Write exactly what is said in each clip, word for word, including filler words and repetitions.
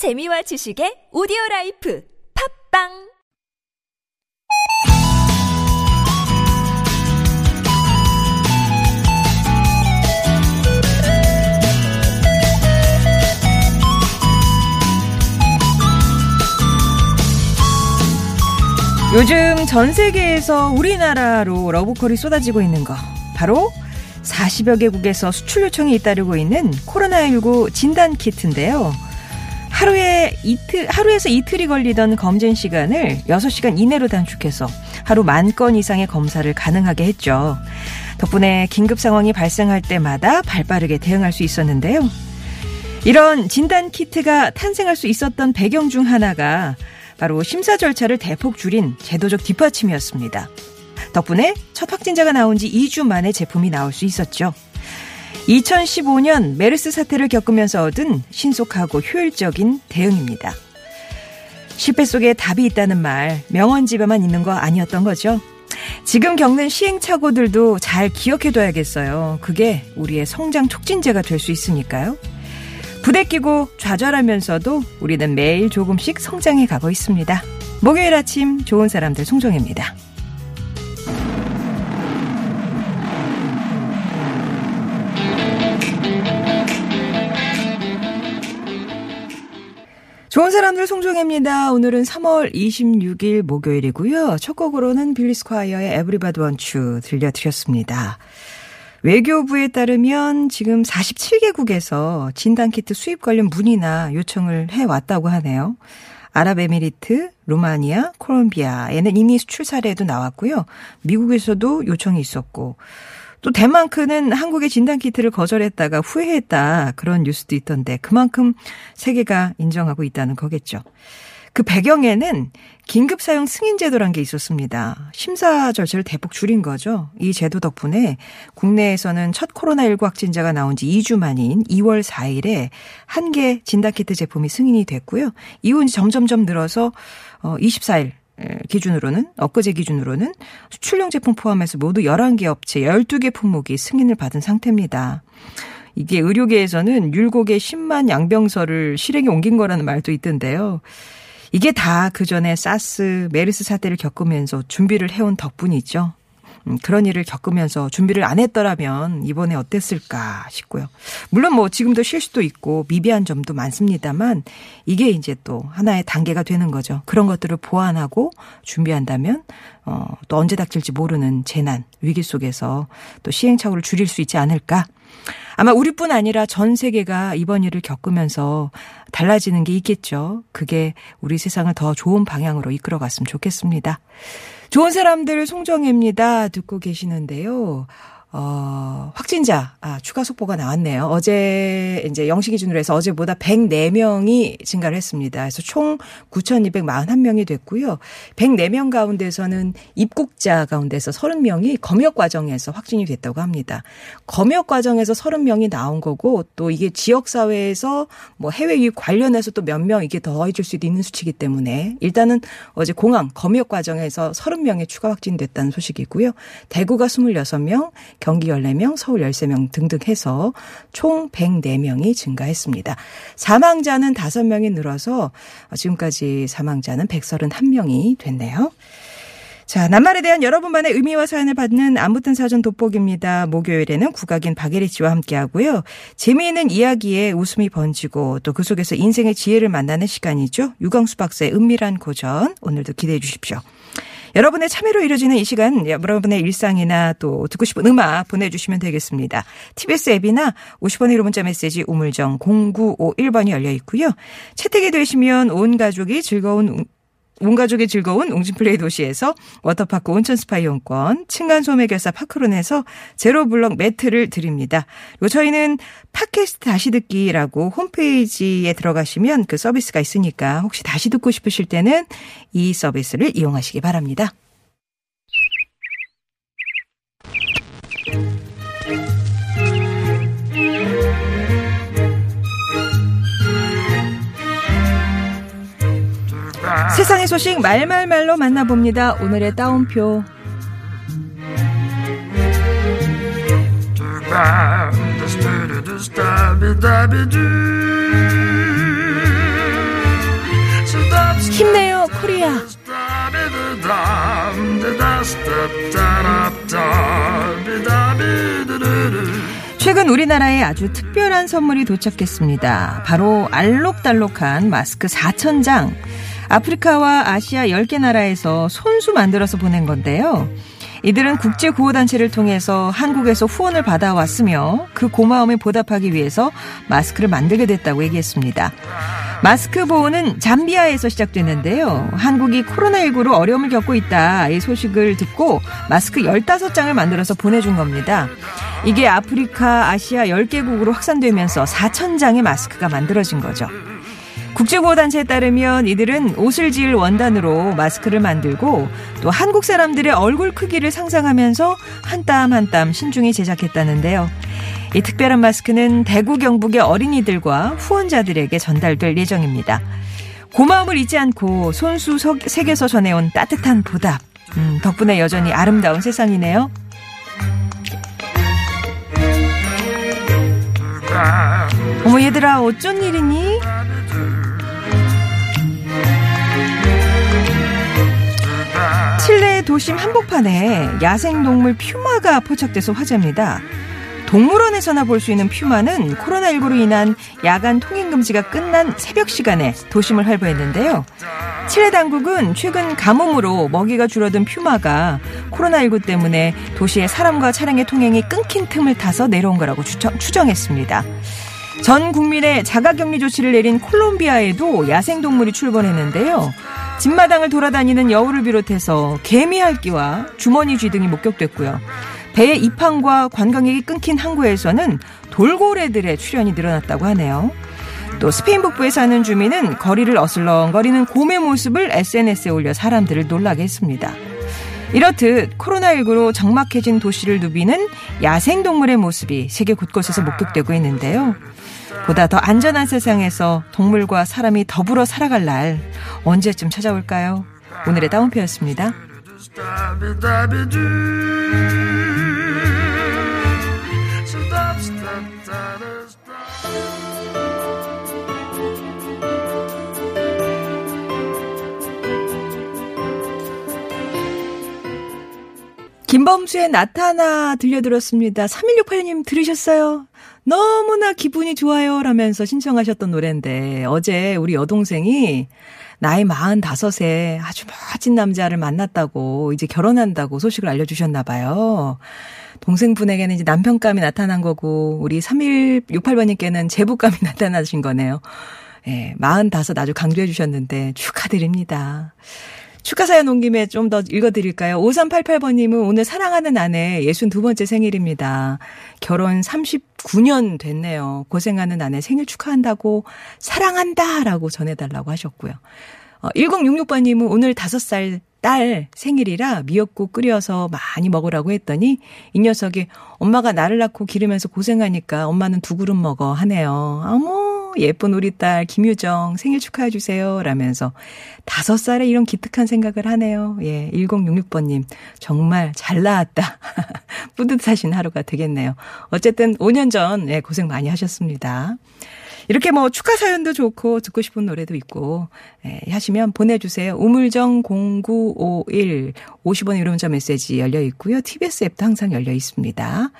재미와 지식의 오디오라이프 팟빵 요즘 전 세계에서 우리나라로 러브콜이 쏟아지고 있는 거 바로 사십여 개국에서 수출 요청이 잇따르고 있는 코로나십구 진단 키트인데요. 하루에 이틀, 하루에서 이틀이 걸리던 검진 시간을 여섯 시간 이내로 단축해서 하루 만 건 이상의 검사를 가능하게 했죠. 덕분에 긴급 상황이 발생할 때마다 발빠르게 대응할 수 있었는데요. 이런 진단 키트가 탄생할 수 있었던 배경 중 하나가 바로 심사 절차를 대폭 줄인 제도적 뒷받침이었습니다. 덕분에 첫 확진자가 나온 지 이 주 만에 제품이 나올 수 있었죠. 이천십오 년 메르스 사태를 겪으면서 얻은 신속하고 효율적인 대응입니다. 실패 속에 답이 있다는 말, 명언집에만 있는 거 아니었던 거죠. 지금 겪는 시행착오들도 잘 기억해둬야겠어요. 그게 우리의 성장 촉진제가 될 수 있으니까요. 부대끼고 좌절하면서도 우리는 매일 조금씩 성장해 가고 있습니다. 목요일 아침 좋은 사람들 송정혜입니다. 좋은 사람들 송정혜입니다. 오늘은 삼월 이십육일 목요일이고요. 첫 곡으로는 빌리 스콰이어의 에브리바디 원츄 들려드렸습니다. 외교부에 따르면 지금 사십칠 개국에서 진단키트 수입 관련 문의나 요청을 해왔다고 하네요. 아랍에미리트, 루마니아, 콜롬비아에는 이미 수출 사례에도 나왔고요. 미국에서도 요청이 있었고 또 대만크는 한국의 진단키트를 거절했다가 후회했다 그런 뉴스도 있던데 그만큼 세계가 인정하고 있다는 거겠죠. 그 배경에는 긴급 사용 승인 제도란 게 있었습니다. 심사 절차를 대폭 줄인 거죠. 이 제도 덕분에 국내에서는 첫 코로나십구 확진자가 나온 지 이 주 만인 이월 사일에 한 개 진단키트 제품이 승인이 됐고요. 이후 점점점 늘어서 이십사일 기준으로는 엊그제 기준으로는 수출용 제품 포함해서 모두 열한 개 업체 열두 개 품목이 승인을 받은 상태입니다. 이게 의료계에서는 율곡의 십만 양병설을 실행에 옮긴 거라는 말도 있던데요. 이게 다 그전에 사스, 메르스 사태를 겪으면서 준비를 해온 덕분이죠. 음, 그런 일을 겪으면서 준비를 안 했더라면 이번에 어땠을까 싶고요. 물론 뭐 지금도 실수도 있고 미비한 점도 많습니다만 이게 이제 또 하나의 단계가 되는 거죠. 그런 것들을 보완하고 준비한다면 어, 또 언제 닥칠지 모르는 재난, 위기 속에서 또 시행착오를 줄일 수 있지 않을까. 아마 우리뿐 아니라 전 세계가 이번 일을 겪으면서 달라지는 게 있겠죠. 그게 우리 세상을 더 좋은 방향으로 이끌어갔으면 좋겠습니다. 좋은 사람들 송정혜입니다. 듣고 계시는데요. 어, 확진자, 아, 추가 속보가 나왔네요. 어제, 이제 영시 기준으로 해서 어제보다 백네 명이 증가를 했습니다. 그래서 총 구천이백사십일 명이 됐고요. 백네 명 가운데서는 입국자 가운데서 서른 명이 검역 과정에서 확진이 됐다고 합니다. 검역 과정에서 서른 명이 나온 거고 또 이게 지역사회에서 뭐 해외 유입 관련해서 또 몇 명 이게 더해질 수도 있는 수치이기 때문에 일단은 어제 공항 검역 과정에서 서른 명이 추가 확진됐다는 소식이고요. 대구가 스물여섯 명, 경기 열네 명, 서울 열세 명 등등 해서 총 백네 명이 증가했습니다. 사망자는 다섯 명이 늘어서 지금까지 사망자는 백삼십일 명이 됐네요. 자, 낱말에 대한 여러분만의 의미와 사연을 받는 아무튼 사전 돋보기입니다. 목요일에는 국악인 박예래 씨와 함께하고요. 재미있는 이야기에 웃음이 번지고 또 그 속에서 인생의 지혜를 만나는 시간이죠. 유광수 박사의 은밀한 고전 오늘도 기대해 주십시오. 여러분의 참여로 이루어지는 이 시간 여러분의 일상이나 또 듣고 싶은 음악 보내주시면 되겠습니다. 티비에스 앱이나 오십 원의 유료 문자 메시지 우물정 공구오일 번이 열려 있고요. 채택이 되시면 온 가족이 즐거운 온 가족이 즐거운 웅진플레이 도시에서 워터파크 온천 스파 이용권, 층간소음의 결사 파크론에서 제로블럭 매트를 드립니다. 그리고 저희는 팟캐스트 다시 듣기라고 홈페이지에 들어가시면 그 서비스가 있으니까 혹시 다시 듣고 싶으실 때는 이 서비스를 이용하시기 바랍니다. 세상의 소식 말말말로 만나봅니다. 오늘의 따옴표. 소리야. 최근 우리나라에 아주 특별한 선물이 도착했습니다. 바로 알록달록한 마스크 사천 장. 아프리카와 아시아 열 개 나라에서 손수 만들어서 보낸 건데요. 이들은 국제구호단체를 통해서 한국에서 후원을 받아왔으며 그 고마움에 보답하기 위해서 마스크를 만들게 됐다고 얘기했습니다. 마스크 보호는 잠비아에서 시작됐는데요. 한국이 코로나십구로 어려움을 겪고 있다 이 소식을 듣고 마스크 열다섯 장을 만들어서 보내준 겁니다. 이게 아프리카, 아시아 열 개국으로 확산되면서 사천 장의 마스크가 만들어진 거죠. 국제구호단체에 따르면 이들은 옷을 지을 원단으로 마스크를 만들고 또 한국 사람들의 얼굴 크기를 상상하면서 한 땀 한 땀 신중히 제작했다는데요. 이 특별한 마스크는 대구 경북의 어린이들과 후원자들에게 전달될 예정입니다. 고마움을 잊지 않고 손수 세계에서 전해온 따뜻한 보답. 음, 덕분에 여전히 아름다운 세상이네요. 어머 얘들아 어쩐 일이니? 칠레 도심 한복판에 야생동물 퓨마가 포착돼서 화제입니다. 동물원에서나 볼 수 있는 퓨마는 코로나십구로 인한 야간 통행금지가 끝난 새벽 시간에 도심을 활보했는데요. 칠레 당국은 최근 가뭄으로 먹이가 줄어든 퓨마가 코로나십구 때문에 도시의 사람과 차량의 통행이 끊긴 틈을 타서 내려온 거라고 추정, 추정했습니다. 전 국민의 자가격리 조치를 내린 콜롬비아에도 야생동물이 출범했는데요. 집마당을 돌아다니는 여우를 비롯해서 개미 핥기와 주머니 쥐 등이 목격됐고요. 배의 입항과 관광객이 끊긴 항구에서는 돌고래들의 출현이 늘어났다고 하네요. 또 스페인 북부에 사는 주민은 거리를 어슬렁거리는 곰의 모습을 에스엔에스에 올려 사람들을 놀라게 했습니다. 이렇듯 코로나십구로 적막해진 도시를 누비는 야생동물의 모습이 세계 곳곳에서 목격되고 있는데요. 보다 더 안전한 세상에서 동물과 사람이 더불어 살아갈 날 언제쯤 찾아올까요? 오늘의 따옴표였습니다. 김범수의 나타나 들려드렸습니다. 삼일육팔 님 들으셨어요? 너무나 기분이 좋아요 라면서 신청하셨던 노래인데 어제 우리 여동생이 나이 마흔다섯에 아주 멋진 남자를 만났다고 이제 결혼한다고 소식을 알려주셨나 봐요. 동생분에게는 이제 남편감이 나타난 거고 우리 삼일육팔 번님께는 제부감이 나타나신 거네요. 예, 마흔다섯 아주 강조해 주셨는데 축하드립니다. 축하 사연 온 김에 좀 더 읽어드릴까요? 오삼팔팔 번님은 오늘 사랑하는 아내 예순두 번째 생일입니다. 결혼 삼십구 년 됐네요. 고생하는 아내 생일 축하한다고 사랑한다라고 전해달라고 하셨고요. 어, 일공육육 번님은 오늘 다섯 살 딸 생일이라 미역국 끓여서 많이 먹으라고 했더니 이 녀석이 엄마가 나를 낳고 기르면서 고생하니까 엄마는 두 그릇 먹어 하네요. 어머. 예쁜 우리 딸 김유정 생일 축하해 주세요 라면서 다섯 살에 이런 기특한 생각을 하네요. 예, 일공육육 번님 정말 잘 나왔다. 뿌듯하신 하루가 되겠네요. 어쨌든 오 년 전 예, 고생 많이 하셨습니다. 이렇게 뭐 축하 사연도 좋고 듣고 싶은 노래도 있고 예, 하시면 보내주세요. 우물정 공구오일 오십 원의 유료 문자 메시지 열려 있고요. 티비에스 앱도 항상 열려 있습니다.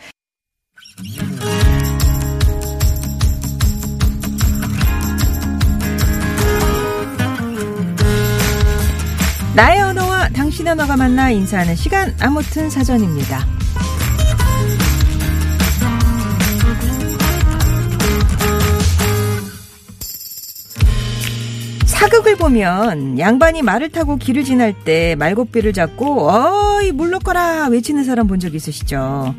나의 언어와 당신의 언어가 만나 인사하는 시간 아무튼 사전입니다. 사극을 보면 양반이 말을 타고 길을 지날 때 말고삐를 잡고 어이 물러거라 외치는 사람 본 적 있으시죠?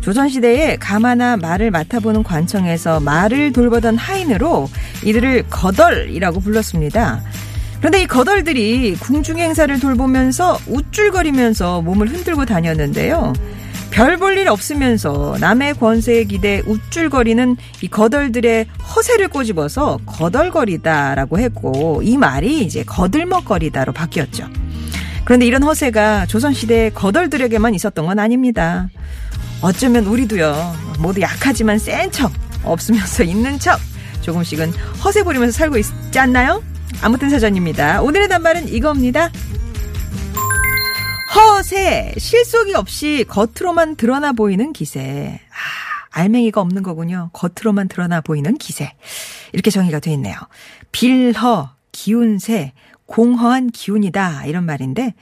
조선시대에 가마나 말을 맡아보는 관청에서 말을 돌보던 하인으로 이들을 거덜이라고 불렀습니다. 그런데 이 거덜들이 궁중 행사를 돌보면서 우쭐거리면서 몸을 흔들고 다녔는데요. 별 볼 일 없으면서 남의 권세에 기대 우쭐거리는 이 거덜들의 허세를 꼬집어서 거덜거리다라고 했고 이 말이 이제 거들먹거리다로 바뀌었죠. 그런데 이런 허세가 조선시대 거덜들에게만 있었던 건 아닙니다. 어쩌면 우리도요. 모두 약하지만 센 척, 없으면서 있는 척, 조금씩은 허세 부리면서 살고 있지 않나요? 아무튼 사전입니다. 오늘의 단말은 이겁니다. 허세, 실속이 없이 겉으로만 드러나 보이는 기세. 아, 알맹이가 없는 거군요. 겉으로만 드러나 보이는 기세. 이렇게 정의가 돼 있네요. 빌허, 기운세, 공허한 기운이다 이런 말인데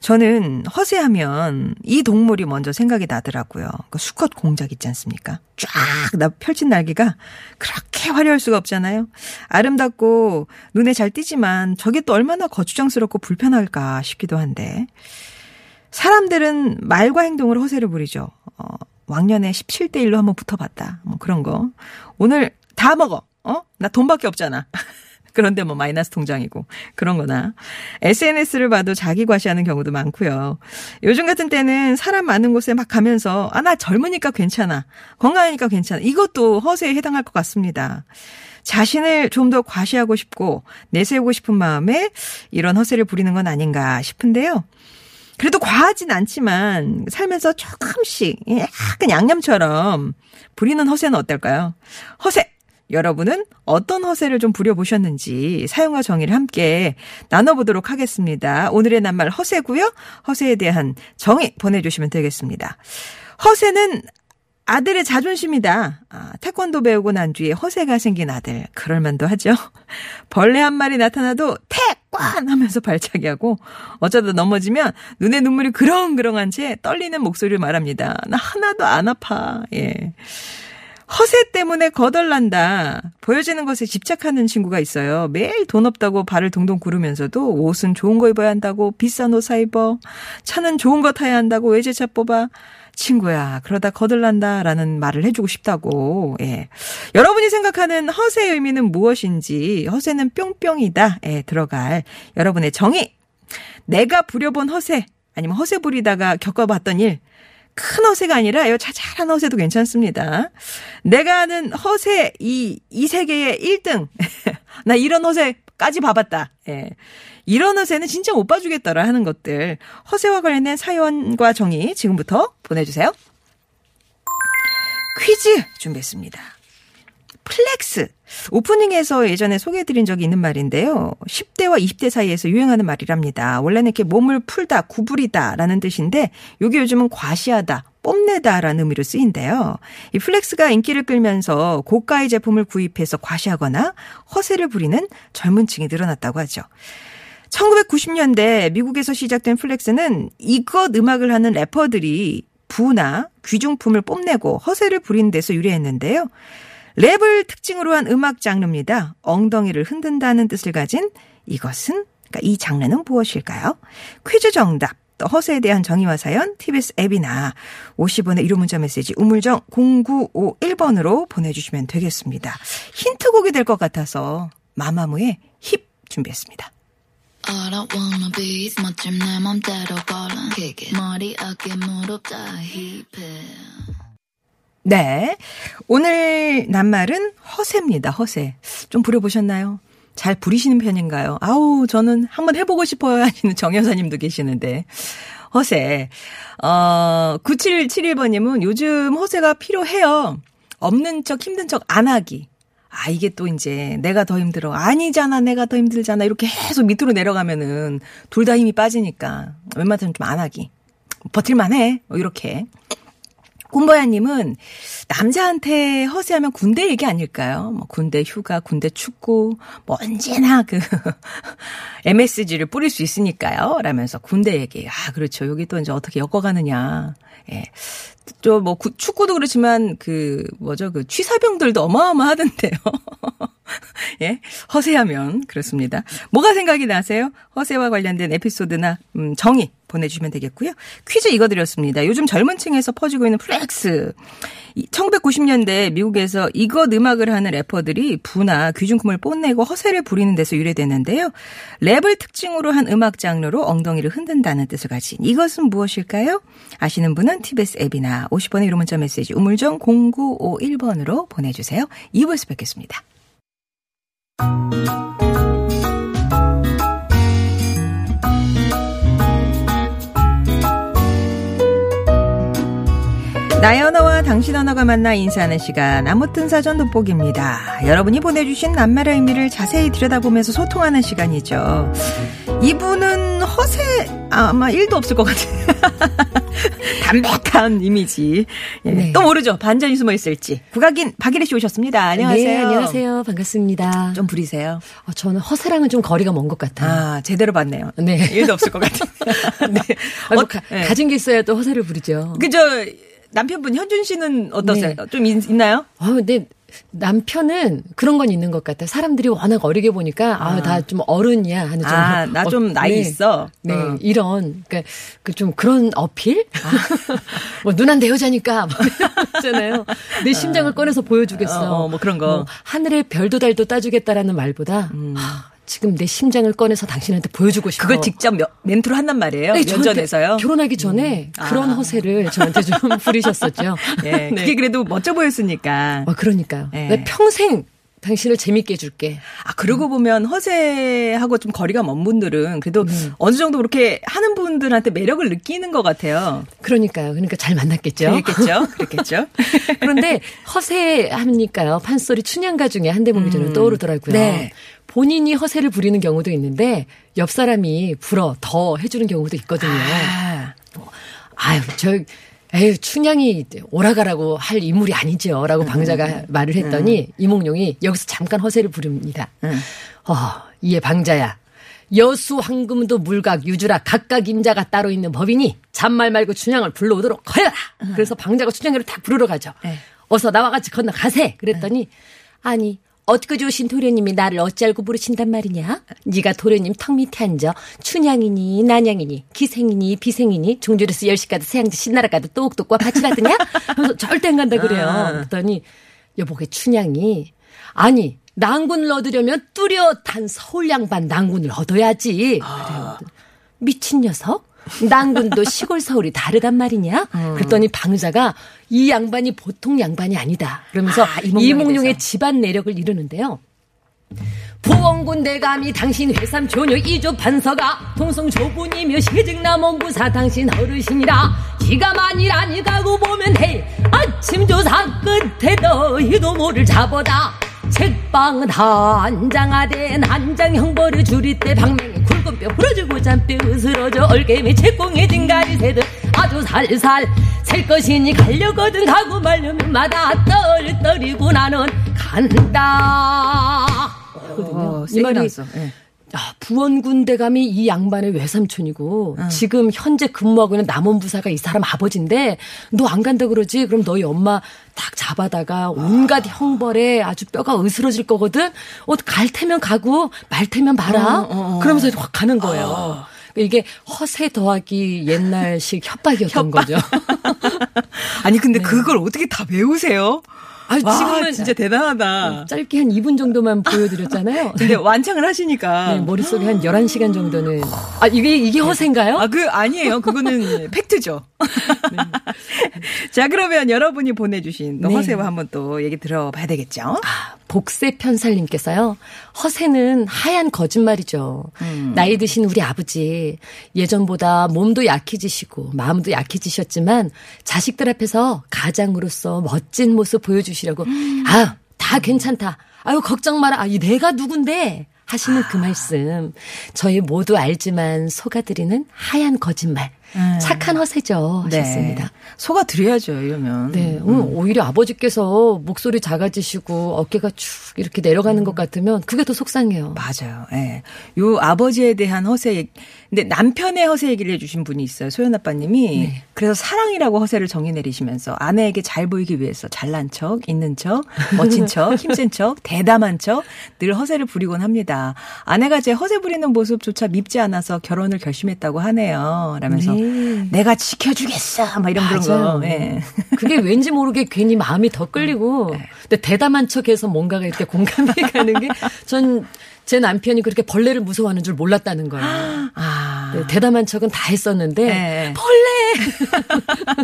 저는 허세하면 이 동물이 먼저 생각이 나더라고요. 그 수컷 공작 있지 않습니까? 쫙 나 펼친 날개가 그렇게 화려할 수가 없잖아요. 아름답고 눈에 잘 띄지만 저게 또 얼마나 거추장스럽고 불편할까 싶기도 한데 사람들은 말과 행동으로 허세를 부리죠. 어, 왕년에 십칠 대 일로 한번 붙어봤다. 뭐 그런 거. 오늘 다 먹어. 어? 나 돈밖에 없잖아. 그런데 뭐 마이너스 통장이고 그런 거나 에스엔에스를 봐도 자기 과시하는 경우도 많고요. 요즘 같은 때는 사람 많은 곳에 막 가면서 아, 나 젊으니까 괜찮아. 건강하니까 괜찮아. 이것도 허세에 해당할 것 같습니다. 자신을 좀 더 과시하고 싶고 내세우고 싶은 마음에 이런 허세를 부리는 건 아닌가 싶은데요. 그래도 과하진 않지만 살면서 조금씩 약간 양념처럼 부리는 허세는 어떨까요? 허세! 여러분은 어떤 허세를 좀 부려보셨는지 사용과 정의를 함께 나눠보도록 하겠습니다. 오늘의 낱말 허세고요. 허세에 대한 정의 보내주시면 되겠습니다. 허세는 아들의 자존심이다. 아, 태권도 배우고 난 뒤에 허세가 생긴 아들. 그럴만도 하죠. 벌레 한 마리 나타나도 태권 하면서 발차기 하고 어쩌다 넘어지면 눈에 눈물이 그렁그렁한 채 떨리는 목소리를 말합니다. 나 하나도 안 아파. 예. 허세 때문에 거덜난다. 보여지는 것에 집착하는 친구가 있어요. 매일 돈 없다고 발을 동동 구르면서도 옷은 좋은 거 입어야 한다고 비싼 옷 사 입어. 차는 좋은 거 타야 한다고 외제차 뽑아. 친구야 그러다 거덜난다라는 말을 해주고 싶다고. 예. 여러분이 생각하는 허세의 의미는 무엇인지 허세는 뿅뿅이다. 예, 들어갈 여러분의 정의. 내가 부려본 허세 아니면 허세 부리다가 겪어봤던 일. 큰 허세가 아니라 요 자잘한 허세도 괜찮습니다. 내가 아는 허세 이, 이 세계의 일 등. 나 이런 허세까지 봐봤다. 예. 이런 허세는 진짜 못 봐주겠더라 하는 것들. 허세와 관련된 사연과 정의 지금부터 보내주세요. 퀴즈 준비했습니다. 플렉스. 오프닝에서 예전에 소개해드린 적이 있는 말인데요. 십 대와 이십 대 사이에서 유행하는 말이랍니다. 원래는 이렇게 몸을 풀다, 구부리다라는 뜻인데 이게 요즘은 과시하다, 뽐내다라는 의미로 쓰인데요. 이 플렉스가 인기를 끌면서 고가의 제품을 구입해서 과시하거나 허세를 부리는 젊은 층이 늘어났다고 하죠. 천구백구십 년대 미국에서 시작된 플렉스는 이것 음악을 하는 래퍼들이 부나 귀중품을 뽐내고 허세를 부리는 데서 유래했는데요. 랩을 특징으로 한 음악 장르입니다. 엉덩이를 흔든다는 뜻을 가진 이것은, 그러니까 이 장르는 무엇일까요? 퀴즈 정답, 또 허세에 대한 정의와 사연, 티비에스 앱이나 오십 원의 유료 문자 메시지 우물정 공구오일 번으로 보내주시면 되겠습니다. 힌트곡이 될 것 같아서 마마무의 힙 준비했습니다. I don't wanna be 멋짐 내 맘대로 발랑 머리 어깨 무릎 다 힙해. 네. 오늘 낱말은 허세입니다. 허세. 좀 부려보셨나요? 잘 부리시는 편인가요? 아우, 저는 한번 해보고 싶어요 하시는 정 여사님도 계시는데. 허세. 어, 구칠칠일 번님은 요즘 허세가 필요해요. 없는 척, 힘든 척 안 하기. 아, 이게 또 이제 내가 더 힘들어. 아니잖아. 내가 더 힘들잖아. 이렇게 계속 밑으로 내려가면은 둘 다 힘이 빠지니까. 웬만하면 좀 안 하기. 버틸만 해. 이렇게. 꿈보야님은 남자한테 허세하면 군대 얘기 아닐까요? 뭐 군대 휴가, 군대 축구, 뭐 언제나 그 엠에스지를 뿌릴 수 있으니까요. 라면서 군대 얘기. 아, 그렇죠. 여기 또 이제 어떻게 엮어가느냐. 예. 저 뭐 축구도 그렇지만 그 뭐죠? 그 취사병들도 어마어마하던데요. 예. 허세하면 그렇습니다. 뭐가 생각이 나세요? 허세와 관련된 에피소드나 음, 정의 보내주시면 되겠고요. 퀴즈 이거 드렸습니다. 요즘 젊은 층에서 퍼지고 있는 플렉스. 천구백구십 년대 미국에서 이것 음악을 하는 래퍼들이 부나 귀중품을 뽐내고 허세를 부리는 데서 유래됐는데요. 랩을 특징으로 한 음악 장르로 엉덩이를 흔든다는 뜻을 가진 이것은 무엇일까요? 아시는 분은 티비에스 앱이나 오십 번의 유료 문자 메시지 우물정 공구오일 번으로 보내주세요. 이 부에서 뵙겠습니다. 나의 언어와 당신 언어가 만나 인사하는 시간, 아무튼 사전 돋보기입니다. 여러분이 보내주신 낱말의 의미를 자세히 들여다보면서 소통하는 시간이죠. 이분은 허세 아마 일도 없을 것 같아요. 담백한 이미지. 예. 네. 또 모르죠. 반전이 숨어있을지. 국악인 박예래 씨 오셨습니다. 안녕하세요. 네, 안녕하세요. 반갑습니다. 좀 부리세요? 어, 저는 허세랑은 좀 거리가 먼 것 같아요. 아, 제대로 봤네요. 네. 일도 없을 것 같아요. 네. 아니, 뭐 가, 네. 가진 게 있어야 또 허세를 부리죠. 그죠. 남편분 현준 씨는 어떠세요? 네. 좀 있, 있나요? 아, 네. 남편은 그런 건 있는 것 같아요. 사람들이 워낙 어리게 보니까 아, 나 좀 어른이야 하는 좀 아, 나 좀 어, 나이 네, 있어. 네, 어. 이런 그러니까 그 좀 그런 어필. 아. 뭐 누난 내 여자니까 있잖아요. 내 심장을 어. 꺼내서 보여주겠어. 어, 어, 뭐 그런 거. 뭐, 하늘의 별도 달도 따주겠다라는 말보다. 음. 지금 내 심장을 꺼내서 당신한테 보여주고 싶어. 그걸 직접 며, 멘트로 한단 말이에요? 네, 면전에서요? 결혼하기 전에 음. 그런 아. 허세를 저한테 좀 부리셨었죠. 예, 네, 그게 그래도 멋져 보였으니까. 어, 그러니까요. 네. 내 평생 당신을 재밌게 해줄게. 아, 그러고 음. 보면 허세하고 좀 거리가 먼 분들은 그래도 음. 어느 정도 그렇게 하는 분들한테 매력을 느끼는 것 같아요. 그러니까요. 그러니까 잘 만났겠죠. 그랬겠죠. 그랬겠죠. 그런데 허세하니까요. 판소리 춘향가 중에 한 대목이 저는 음. 떠오르더라고요. 네. 본인이 허세를 부리는 경우도 있는데 옆 사람이 불어 더 해주는 경우도 있거든요. 아. 아유, 저... 에휴, 춘향이 오라가라고 할 인물이 아니죠. 라고 방자가 음, 말을 했더니 음. 이몽룡이 여기서 잠깐 허세를 부릅니다. 음. 어, 이에 방자야. 여수, 황금도, 물각, 유주라 각각 임자가 따로 있는 법이니 잔말 말고 춘향을 불러오도록 거여라. 음. 그래서 방자가 춘향이를 딱 부르러 가죠. 네. 어서 나와 같이 건너가세. 그랬더니 네. 아니. 어찌까지 오신 도련님이 나를 어찌 알고 부르신단 말이냐? 네가 도련님 턱 밑에 앉아 춘향이니 난향이니 기생이니 비생이니 종주에서 열시 가도 세양지 신나라 가도 똑똑과 바치라드냐? 하면서 절대 안 간다 그래요. 아. 그랬더니 여보게 춘향이 아니 난군을 얻으려면 뚜렷한 서울 양반 난군을 얻어야지. 아. 미친 녀석? 난군도 시골 서울이 다르단 말이냐? 음. 그랬더니 방자가 이 양반이 보통 양반이 아니다. 그러면서 아, 이몽룡의 집안 내력을 이루는데요. 부원군 대감이 당신 회삼 조녀 이조 반서가 동성 조군이며 시증남원구사 당신 어르신이라 기가 만이라 니가고 보면 해 아침 조사 끝에 너희도 모를 잡아다 책방은 한장아된 한장 형벌을 줄일 때 방맹이 굵은뼈 부러지고 잔뼈 으스러져 얼개미 채꽁이 징가리 새듯 아주 살살 셀 것이니 가려거든 가고 말려면 마다 떨떨이고 나는 간다 어, 이 말이 네. 아, 부원군 대감이 이 양반의 외삼촌이고 응. 지금 현재 근무하고 있는 남원부사가 이 사람 아버지인데 너 안 간다 그러지? 그럼 너희 엄마 딱 잡아다가 온갖 형벌에 아주 뼈가 으스러질 거거든? 어, 갈 테면 가고 말 테면 말아? 어, 어, 어. 그러면서 확 가는 거예요. 어. 이게 허세 더하기 옛날식 협박이었던 협박. 거죠. 아니 근데 네. 그걸 어떻게 다 배우세요? 아, 지금은 진짜 대단하다. 짧게 한 이 분 정도만 보여드렸잖아요. 근데 완창을 하시니까. 네, 머릿속에 한 열한 시간 정도는. 아, 이게, 이게 허세인가요? 아, 그, 아니에요. 그거는 팩트죠. 네. 자, 그러면 여러분이 보내주신 네. 허세와 한번 또 얘기 들어봐야 되겠죠? 아, 복세편살님께서요. 허세는 하얀 거짓말이죠. 음. 나이 드신 우리 아버지. 예전보다 몸도 약해지시고 마음도 약해지셨지만 자식들 앞에서 가장으로서 멋진 모습 보여주시고 시라고 음. 아유 다 괜찮다 아유 걱정 마라 아, 내가 누군데 하시는 아. 그 말씀 저희 모두 알지만 속아드리는 하얀 거짓말 음. 착한 허세죠 네. 하셨습니다. 속아드려야죠 이러면. 네, 음. 음, 오히려 아버지께서 목소리 작아지시고 어깨가 쭉 이렇게 내려가는 음. 것 같으면 그게 더 속상해요. 맞아요. 네. 요 아버지에 대한 허세 얘기, 근데 남편의 허세 얘기를 해주신 분이 있어요. 소연 아빠님이 네. 그래서 사랑이라고 허세를 정의 내리시면서 아내에게 잘 보이기 위해서 잘난 척, 있는 척, 멋진 척, 힘센 척, 대담한 척 늘 허세를 부리곤 합니다. 아내가 제 허세 부리는 모습조차 밉지 않아서 결혼을 결심했다고 하네요. 라면서 네. 내가 지켜주겠어, 막 이런 맞아요. 그런 거. 네. 그게 왠지 모르게 괜히 마음이 더 끌리고, 근데 대담한 척해서 뭔가가 이렇게 공감이 가는 게, 전 제 남편이 그렇게 벌레를 무서워하는 줄 몰랐다는 거예요. 아. 네, 대담한 척은 다 했었는데 네. 벌레.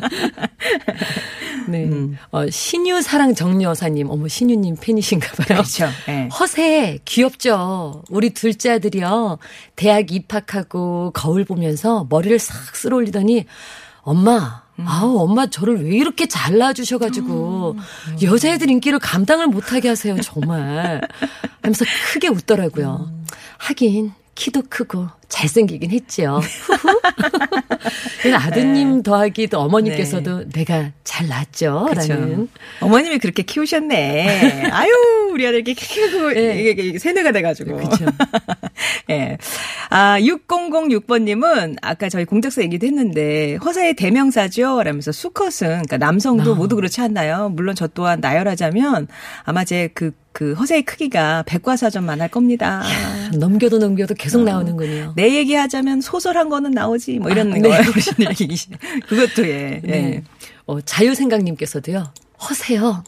네, 음. 어, 신유 사랑 정리 여사님, 어머 신유님 팬이신가봐요. 그렇죠. 네. 허세 귀엽죠. 우리 둘째 아들이요 대학 입학하고 거울 보면서 머리를 싹 쓸어 올리더니 엄마, 음. 아우 엄마 저를 왜 이렇게 잘 낳아주셔가지고 음. 여자애들 인기를 감당을 못하게 하세요 정말 하면서 크게 웃더라고요. 음. 하긴 키도 크고 잘생기긴 했지요. 아드님 네. 더하기 또 어머님께서도 네. 내가 잘 낳았죠. 라는. 어머님이 그렇게 키우셨네. 아유 우리 아들 이렇게 키우고 이게 세뇌가 돼가지고. 그렇죠. 네. 아 육공공육 번님은 아까 저희 공작사 얘기도 했는데 허사의 대명사죠. 라면서 수컷은 그러니까 남성도 어. 모두 그렇지 않나요? 물론 저 또한 나열하자면 아마 제 그 그 허세의 크기가 백과사전만 할 겁니다. 이야, 넘겨도 넘겨도 계속 어, 나오는군요. 내 얘기하자면 소설 한 거는 나오지 뭐 이런 아, 네. 거예요. 그것도 예. 네. 예. 어, 자유생각님께서도요. 허세요.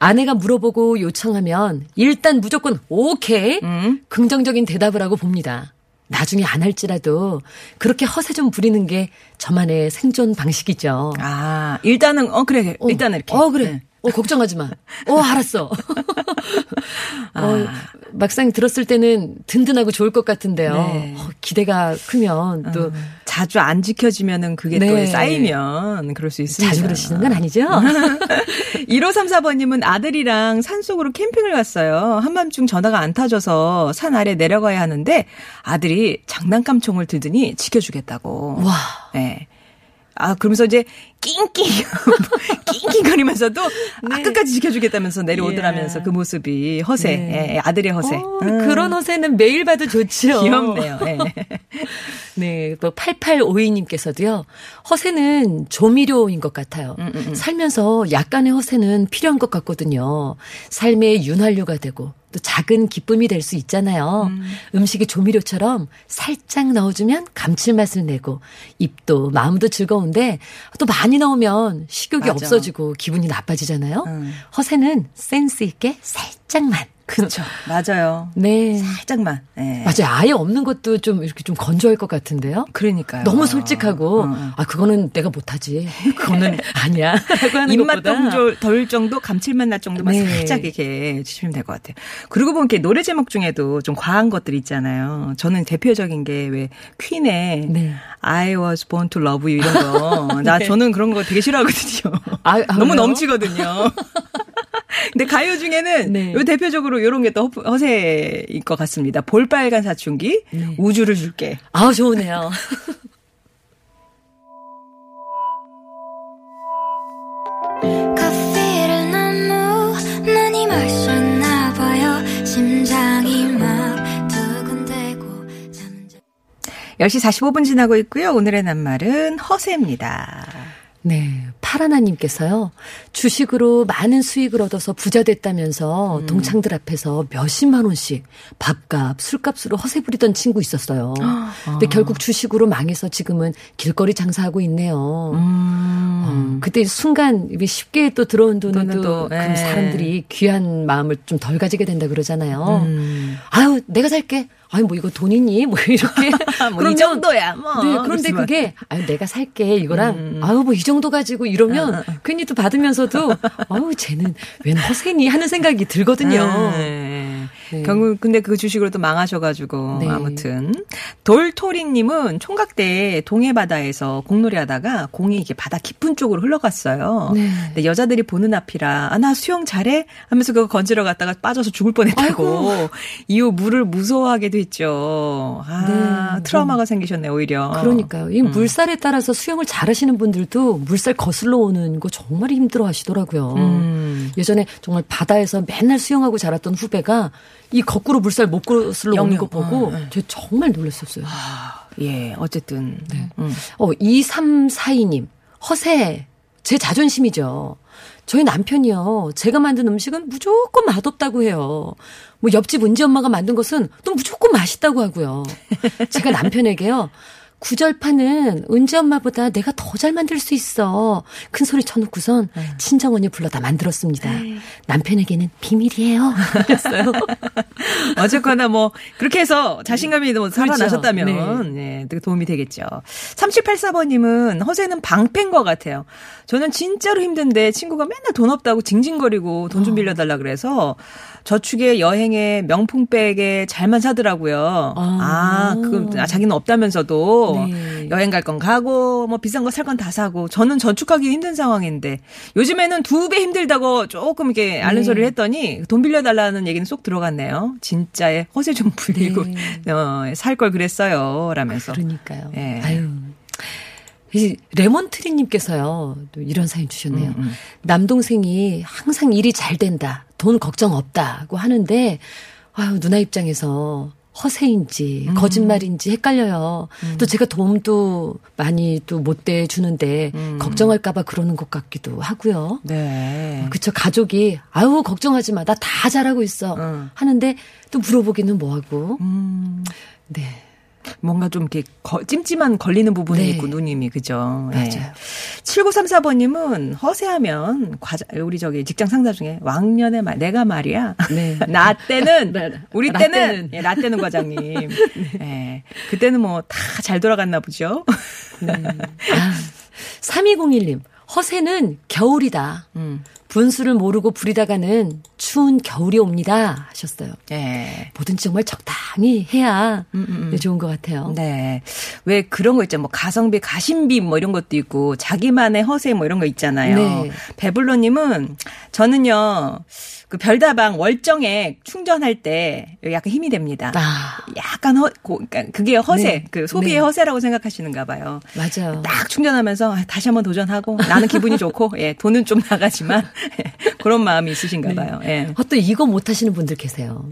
아내가 물어보고 요청하면 일단 무조건 오케이. 음. 긍정적인 대답을 하고 봅니다. 나중에 안 할지라도 그렇게 허세 좀 부리는 게 저만의 생존 방식이죠. 아 일단은 어 그래 어, 일단은 이렇게. 어 그래. 네. 어, 걱정하지 마. 어, 알았어. 아. 어, 막상 들었을 때는 든든하고 좋을 것 같은데요. 네. 어, 기대가 크면 또. 음. 자주 안 지켜지면은 그게 네. 또 쌓이면 그럴 수 있습니다. 자주 그러시는 건 아니죠? 일오삼사 번님은 아들이랑 산속으로 캠핑을 갔어요. 한밤중 전화가 안 타져서 산 아래 내려가야 하는데 아들이 장난감 총을 들더니 지켜주겠다고. 와. 네. 아, 그러면서 이제 낑낑, 낑낑거리면서도 네. 아, 끝까지 지켜주겠다면서 내려오더라면서 예. 그 모습이 허세, 네. 예, 아들의 허세. 어, 음. 그런 허세는 매일 봐도 좋지요. 귀엽네요. 네. 네, 또 팔팔오이 님께서도요. 허세는 조미료인 것 같아요. 음, 음, 음. 살면서 약간의 허세는 필요한 것 같거든요. 삶의 윤활유가 되고. 또 작은 기쁨이 될 수 있잖아요. 음. 음식에 조미료처럼 살짝 넣어주면 감칠맛을 내고 입도 마음도 즐거운데 또 많이 넣으면 식욕이 맞아. 없어지고 기분이 나빠지잖아요. 음. 허세는 센스 있게 살짝만. 그렇죠. 맞아요. 네. 살짝만. 네. 맞아요. 아예 없는 것도 좀 이렇게 좀 건조할 것 같은데요. 그러니까요. 너무 솔직하고, 어. 아, 그거는 내가 못하지. 그거는 아니야. 입맛 덜 정도, 감칠맛 날 정도만 네. 살짝 이렇게 주시면 될 것 같아요. 그리고 보면 이렇게 노래 제목 중에도 좀 과한 것들이 있잖아요. 저는 대표적인 게 왜 퀸의 네. I was born to love you 이런 거. 나 네. 저는 그런 거 되게 싫어하거든요. 아, 아, 너무 왜요? 넘치거든요. 근데 가요 중에는 네. 요 대표적으로 요런 게 또 허세일 것 같습니다. 볼빨간 사춘기, 네. 우주를 줄게. 아, 좋으네요. 커피를 너무 많이 마셨나 봐요. 심장이 막 두근대고 열 시 사십오 분 지나고 있고요. 오늘의 낱말은 허세입니다. 네. 파라나님께서요. 주식으로 많은 수익을 얻어서 부자 됐다면서 음. 동창들 앞에서 몇십만 원씩 밥값, 술값으로 허세 부리던 친구 있었어요. 아. 근데 결국 주식으로 망해서 지금은 길거리 장사하고 있네요. 음. 어, 그때 순간 쉽게 또 들어온 돈은 또 네. 사람들이 귀한 마음을 좀 덜 가지게 된다 그러잖아요. 음. 아유 내가 살게. 아니 뭐 이거 돈이니 뭐 이렇게 뭐 그러면, 이 정도야 뭐 네, 그런데 그게 아유 내가 살게 이거랑 음. 아유 뭐 이 정도 가지고 이러면 아, 아, 아. 괜히 또 받으면서도 아유 쟤는 웬 허세니 하는 생각이 들거든요. 아, 네. 네. 결국 근데 그 주식으로 또 망하셔가지고 네. 아무튼 돌토링님은 총각 때 동해 바다에서 공놀이하다가 공이 이게 바다 깊은 쪽으로 흘러갔어요. 네. 근데 여자들이 보는 앞이라 아 나 수영 잘해 하면서 그거 건지러 갔다가 빠져서 죽을 뻔했다고. 아이고. 이후 물을 무서워하게 됐죠. 아 네. 트라우마가 생기셨네 오히려. 그러니까요. 이 음. 물살에 따라서 수영을 잘하시는 분들도 물살 거슬러 오는 거 정말 힘들어하시더라고요. 음. 예전에 정말 바다에서 맨날 수영하고 자랐던 후배가 이 거꾸로 물살 못 거슬러 오는 거 보고 아, 네. 저 정말 놀랐었어요. 아, 예, 어쨌든. 네. 음. 어, 이삼사이 님. 허세. 제 자존심이죠. 저희 남편이요. 제가 만든 음식은 무조건 맛없다고 해요. 뭐 옆집 은지 엄마가 만든 것은 또 무조건 맛있다고 하고요. 제가 남편에게요. 구절판은 은지 엄마보다 내가 더 잘 만들 수 있어. 큰 소리 쳐놓고선 친정 언니 불러다 만들었습니다. 에이. 남편에게는 비밀이에요. 그랬어요. 어쨌거나 뭐 그렇게 해서 자신감이 음, 살아나셨다면 그렇죠. 네. 네, 도움이 되겠죠. 삼칠팔사 번님은 허세는 방패인 것 같아요. 저는 진짜로 힘든데 친구가 맨날 돈 없다고 징징거리고 돈 좀 빌려달라 그래서 저축에 여행에 명품백에 잘만 사더라고요. 아, 아 그거 자기는 없다면서도 가고 네. 여행 갈 건 가고 뭐 비싼 거 살 건 다 사고 저는 저축하기 힘든 상황인데 요즘에는 두 배 힘들다고 조금 이렇게 앓는 네. 소리를 했더니 돈 빌려달라는 얘기는 쏙 들어갔네요. 진짜에 허세 좀 풀리고 네. 어, 살 걸 그랬어요 라면서. 그러니까요. 네. 아유. 레몬트리님께서요. 또 이런 사연 주셨네요. 음, 음. 남동생이 항상 일이 잘 된다. 돈 걱정 없다고 하는데 아유 누나 입장에서 허세인지 음. 거짓말인지 헷갈려요. 음. 또 제가 도움도 많이 또 못 대주는데 음. 걱정할까 봐 그러는 것 같기도 하고요. 네. 그쵸. 가족이 아유 걱정하지 마. 나 다 잘하고 있어. 음. 하는데 또 물어보기는 뭐하고. 음. 네. 뭔가 좀 이렇게 거, 찜찜한 걸리는 부분이 네. 있고 누님이 그죠. 맞아요. 네. 칠구삼사번님은 허세하면 과자, 우리 저기 직장 상사 중에 왕년에 말, 내가 말이야. 네. 나 때는 우리 라, 때는 예, 나 때는 과장님. 네. 네. 그때는 뭐 다 잘 돌아갔나 보죠. 네. 아, 삼이공일님 허세는 겨울이다. 음. 분수를 모르고 부리다가는 추운 겨울이 옵니다 하셨어요. 네. 뭐든지 정말 적당히 해야 음, 음, 음. 좋은 것 같아요. 네. 왜 그런 거 있죠. 뭐 가성비, 가심비 뭐 이런 것도 있고 자기만의 허세 뭐 이런 거 있잖아요. 네. 배불로님은 저는요. 그 별다방 월정액 충전할 때 약간 힘이 됩니다. 아. 약간 허, 그러니까 그게 허세, 네. 그 소비의 네. 허세라고 생각하시는가 봐요. 맞아요. 딱 충전하면서 다시 한번 도전하고 나는 기분이 좋고 예, 돈은 좀 나가지만 그런 마음이 있으신가 봐요. 네. 예. 또 이거 못하시는 분들 계세요.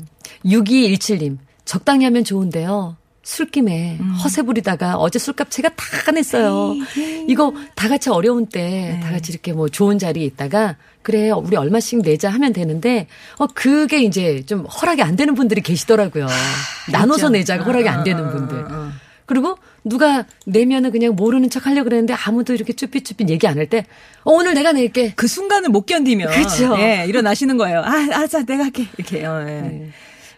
육이일칠님 적당히 하면 좋은데요. 술김에 음. 허세 부리다가 어제 술값 제가 다 냈어요. 에이. 이거 다 같이 어려운 때 다 같이 이렇게 뭐 좋은 자리에 있다가 그래 우리 얼마씩 내자 하면 되는데 어 그게 이제 좀 허락이 안 되는 분들이 계시더라고요. 아, 나눠서 내자가 허락이 안 되는 분들. 아, 아, 아. 그리고 누가 내면은 그냥 모르는 척 하려고 그랬는데 아무도 이렇게 쭈삣쭈삣 얘기 안 할 때 어, 오늘 내가 낼게. 그 순간을 못 견디면 그렇죠. 예, 일어나시는 거예요. 아, 아, 자 내가 할게. 이렇게. 어, 예. 네.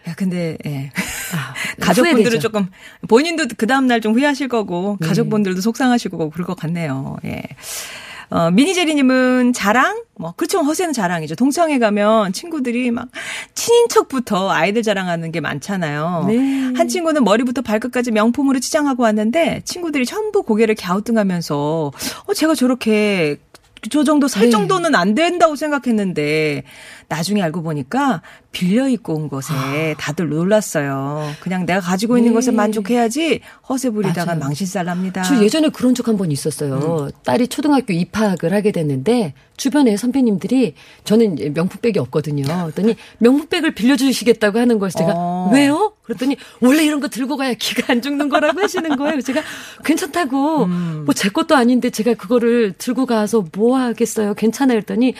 야, 근데, 예. 아, 가족분들은 조금, 본인도 그 다음날 좀 후회하실 거고, 네. 가족분들도 속상하시고, 그럴 것 같네요. 예. 어, 미니제리님은 자랑? 뭐, 그렇죠. 허세는 자랑이죠. 동창회 가면 친구들이 막, 친인척부터 아이들 자랑하는 게 많잖아요. 네. 한 친구는 머리부터 발끝까지 명품으로 치장하고 왔는데, 친구들이 전부 고개를 갸우뚱하면서, 어, 제가 저렇게, 저 정도 살 네. 정도는 안 된다고 생각했는데 나중에 알고 보니까 빌려 입고 온 것에 아. 다들 놀랐어요. 그냥 내가 가지고 있는 네. 것에 만족해야지 허세 부리다가 망신살납니다. 저 예전에 그런 적 한 번 있었어요. 음. 딸이 초등학교 입학을 하게 됐는데 주변에 선배님들이 저는 명품백이 없거든요. 그랬더니 명품백을 빌려주시겠다고 하는 거예요. 제가 어. 왜요? 그랬더니 원래 이런 거 들고 가야 기가 안 죽는 거라고 하시는 거예요. 그래서 제가 괜찮다고 음. 뭐 제 것도 아닌데 제가 그거를 들고 가서 뭐 하겠어요. 괜찮아요. 그랬더니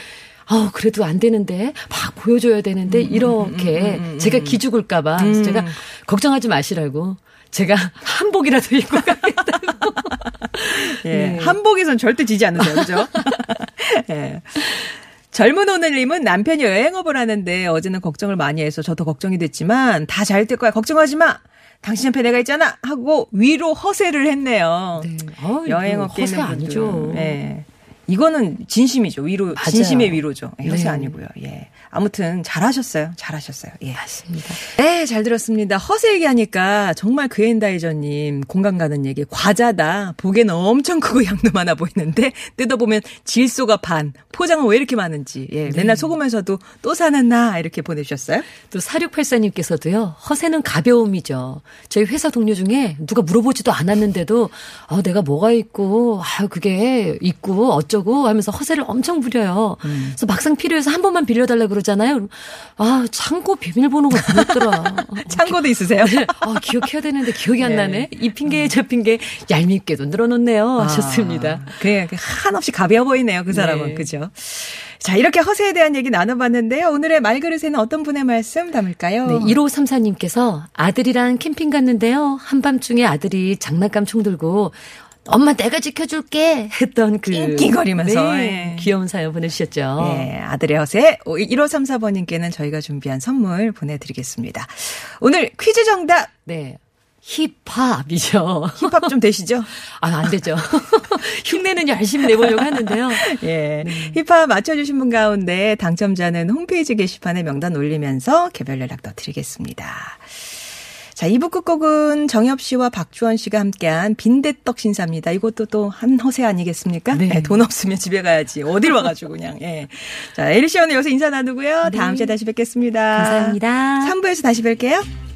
아 그래도 안 되는데 막 보여줘야 되는데 이렇게 음, 음, 음, 제가 기죽을까 봐 음. 제가 걱정하지 마시라고 제가 한복이라도 입고 가겠다고. 예, 네. 한복에선 절대 지지 않으세요. 그죠? 예. 젊은 오늘님은 남편이 여행업을 하는데 어제는 걱정을 많이 해서 저도 걱정이 됐지만 다 잘 될 거야. 걱정하지 마. 당신 앞에 내가 있잖아. 하고 위로 허세를 했네요. 네. 여행업계 있는 분들. 아니죠. 예. 이거는 진심이죠. 위로, 맞아요. 진심의 위로죠. 네. 허세 아니고요. 예. 아무튼 잘하셨어요. 잘하셨어요. 예. 맞습니다. 네, 잘 들었습니다. 허세 얘기하니까 정말 그앤다이저님 공감 가는 얘기. 과자다. 보기에는 엄청 크고 양도 많아 보이는데 뜯어보면 질소가 반. 포장은 왜 이렇게 많은지. 예. 네. 맨날 속으면서도 또 사는 나 이렇게 보내주셨어요. 또 사육팔사님께서도요. 허세는 가벼움이죠. 저희 회사 동료 중에 누가 물어보지도 않았는데도 아, 내가 뭐가 있고 아, 그게 있고 어쩌고 하면서 허세를 엄청 부려요. 음. 그래서 막상 필요해서 한 번만 빌려달라고 그러잖아요. 아, 창고 비밀번호가 뭐였더라. 창고도 있으세요? 아, 기억해야 되는데 기억이 안 네. 나네. 이 핑계에 저 핑계 얄밉게도 늘어놓네요. 아, 하셨습니다. 그래, 한없이 가벼워 보이네요. 그 사람은. 네. 그죠? 자, 이렇게 허세에 대한 얘기 나눠봤는데요. 오늘의 말그릇에는 어떤 분의 말씀 담을까요? 네, 일오삼사님께서 아들이랑 캠핑 갔는데요. 한밤중에 아들이 장난감 총 들고 엄마 내가 지켜줄게 했던 그 낑낑거리면서 네. 귀여운 사연 보내주셨죠. 네, 아들의 허세 일오삼사번님께는 저희가 준비한 선물 보내드리겠습니다. 오늘 퀴즈 정답 네 힙합이죠. 힙합 좀 되시죠? 아, 안 되죠. 흉내는 열심히 내보려고 하는데요. 예, 네. 힙합 맞춰주신 분 가운데 당첨자는 홈페이지 게시판에 명단 올리면서 개별 연락 더 드리겠습니다. 자, 이 부 끝곡은 정엽 씨와 박주원 씨가 함께한 빈대떡 신사입니다. 이것도 또 한 허세 아니겠습니까? 네. 네, 돈 없으면 집에 가야지. 어딜 와가지고 그냥. 예. 자, 에리 씨 오늘 여기서 인사 나누고요. 네. 다음 주에 다시 뵙겠습니다. 감사합니다. 삼 부에서 다시 뵐게요.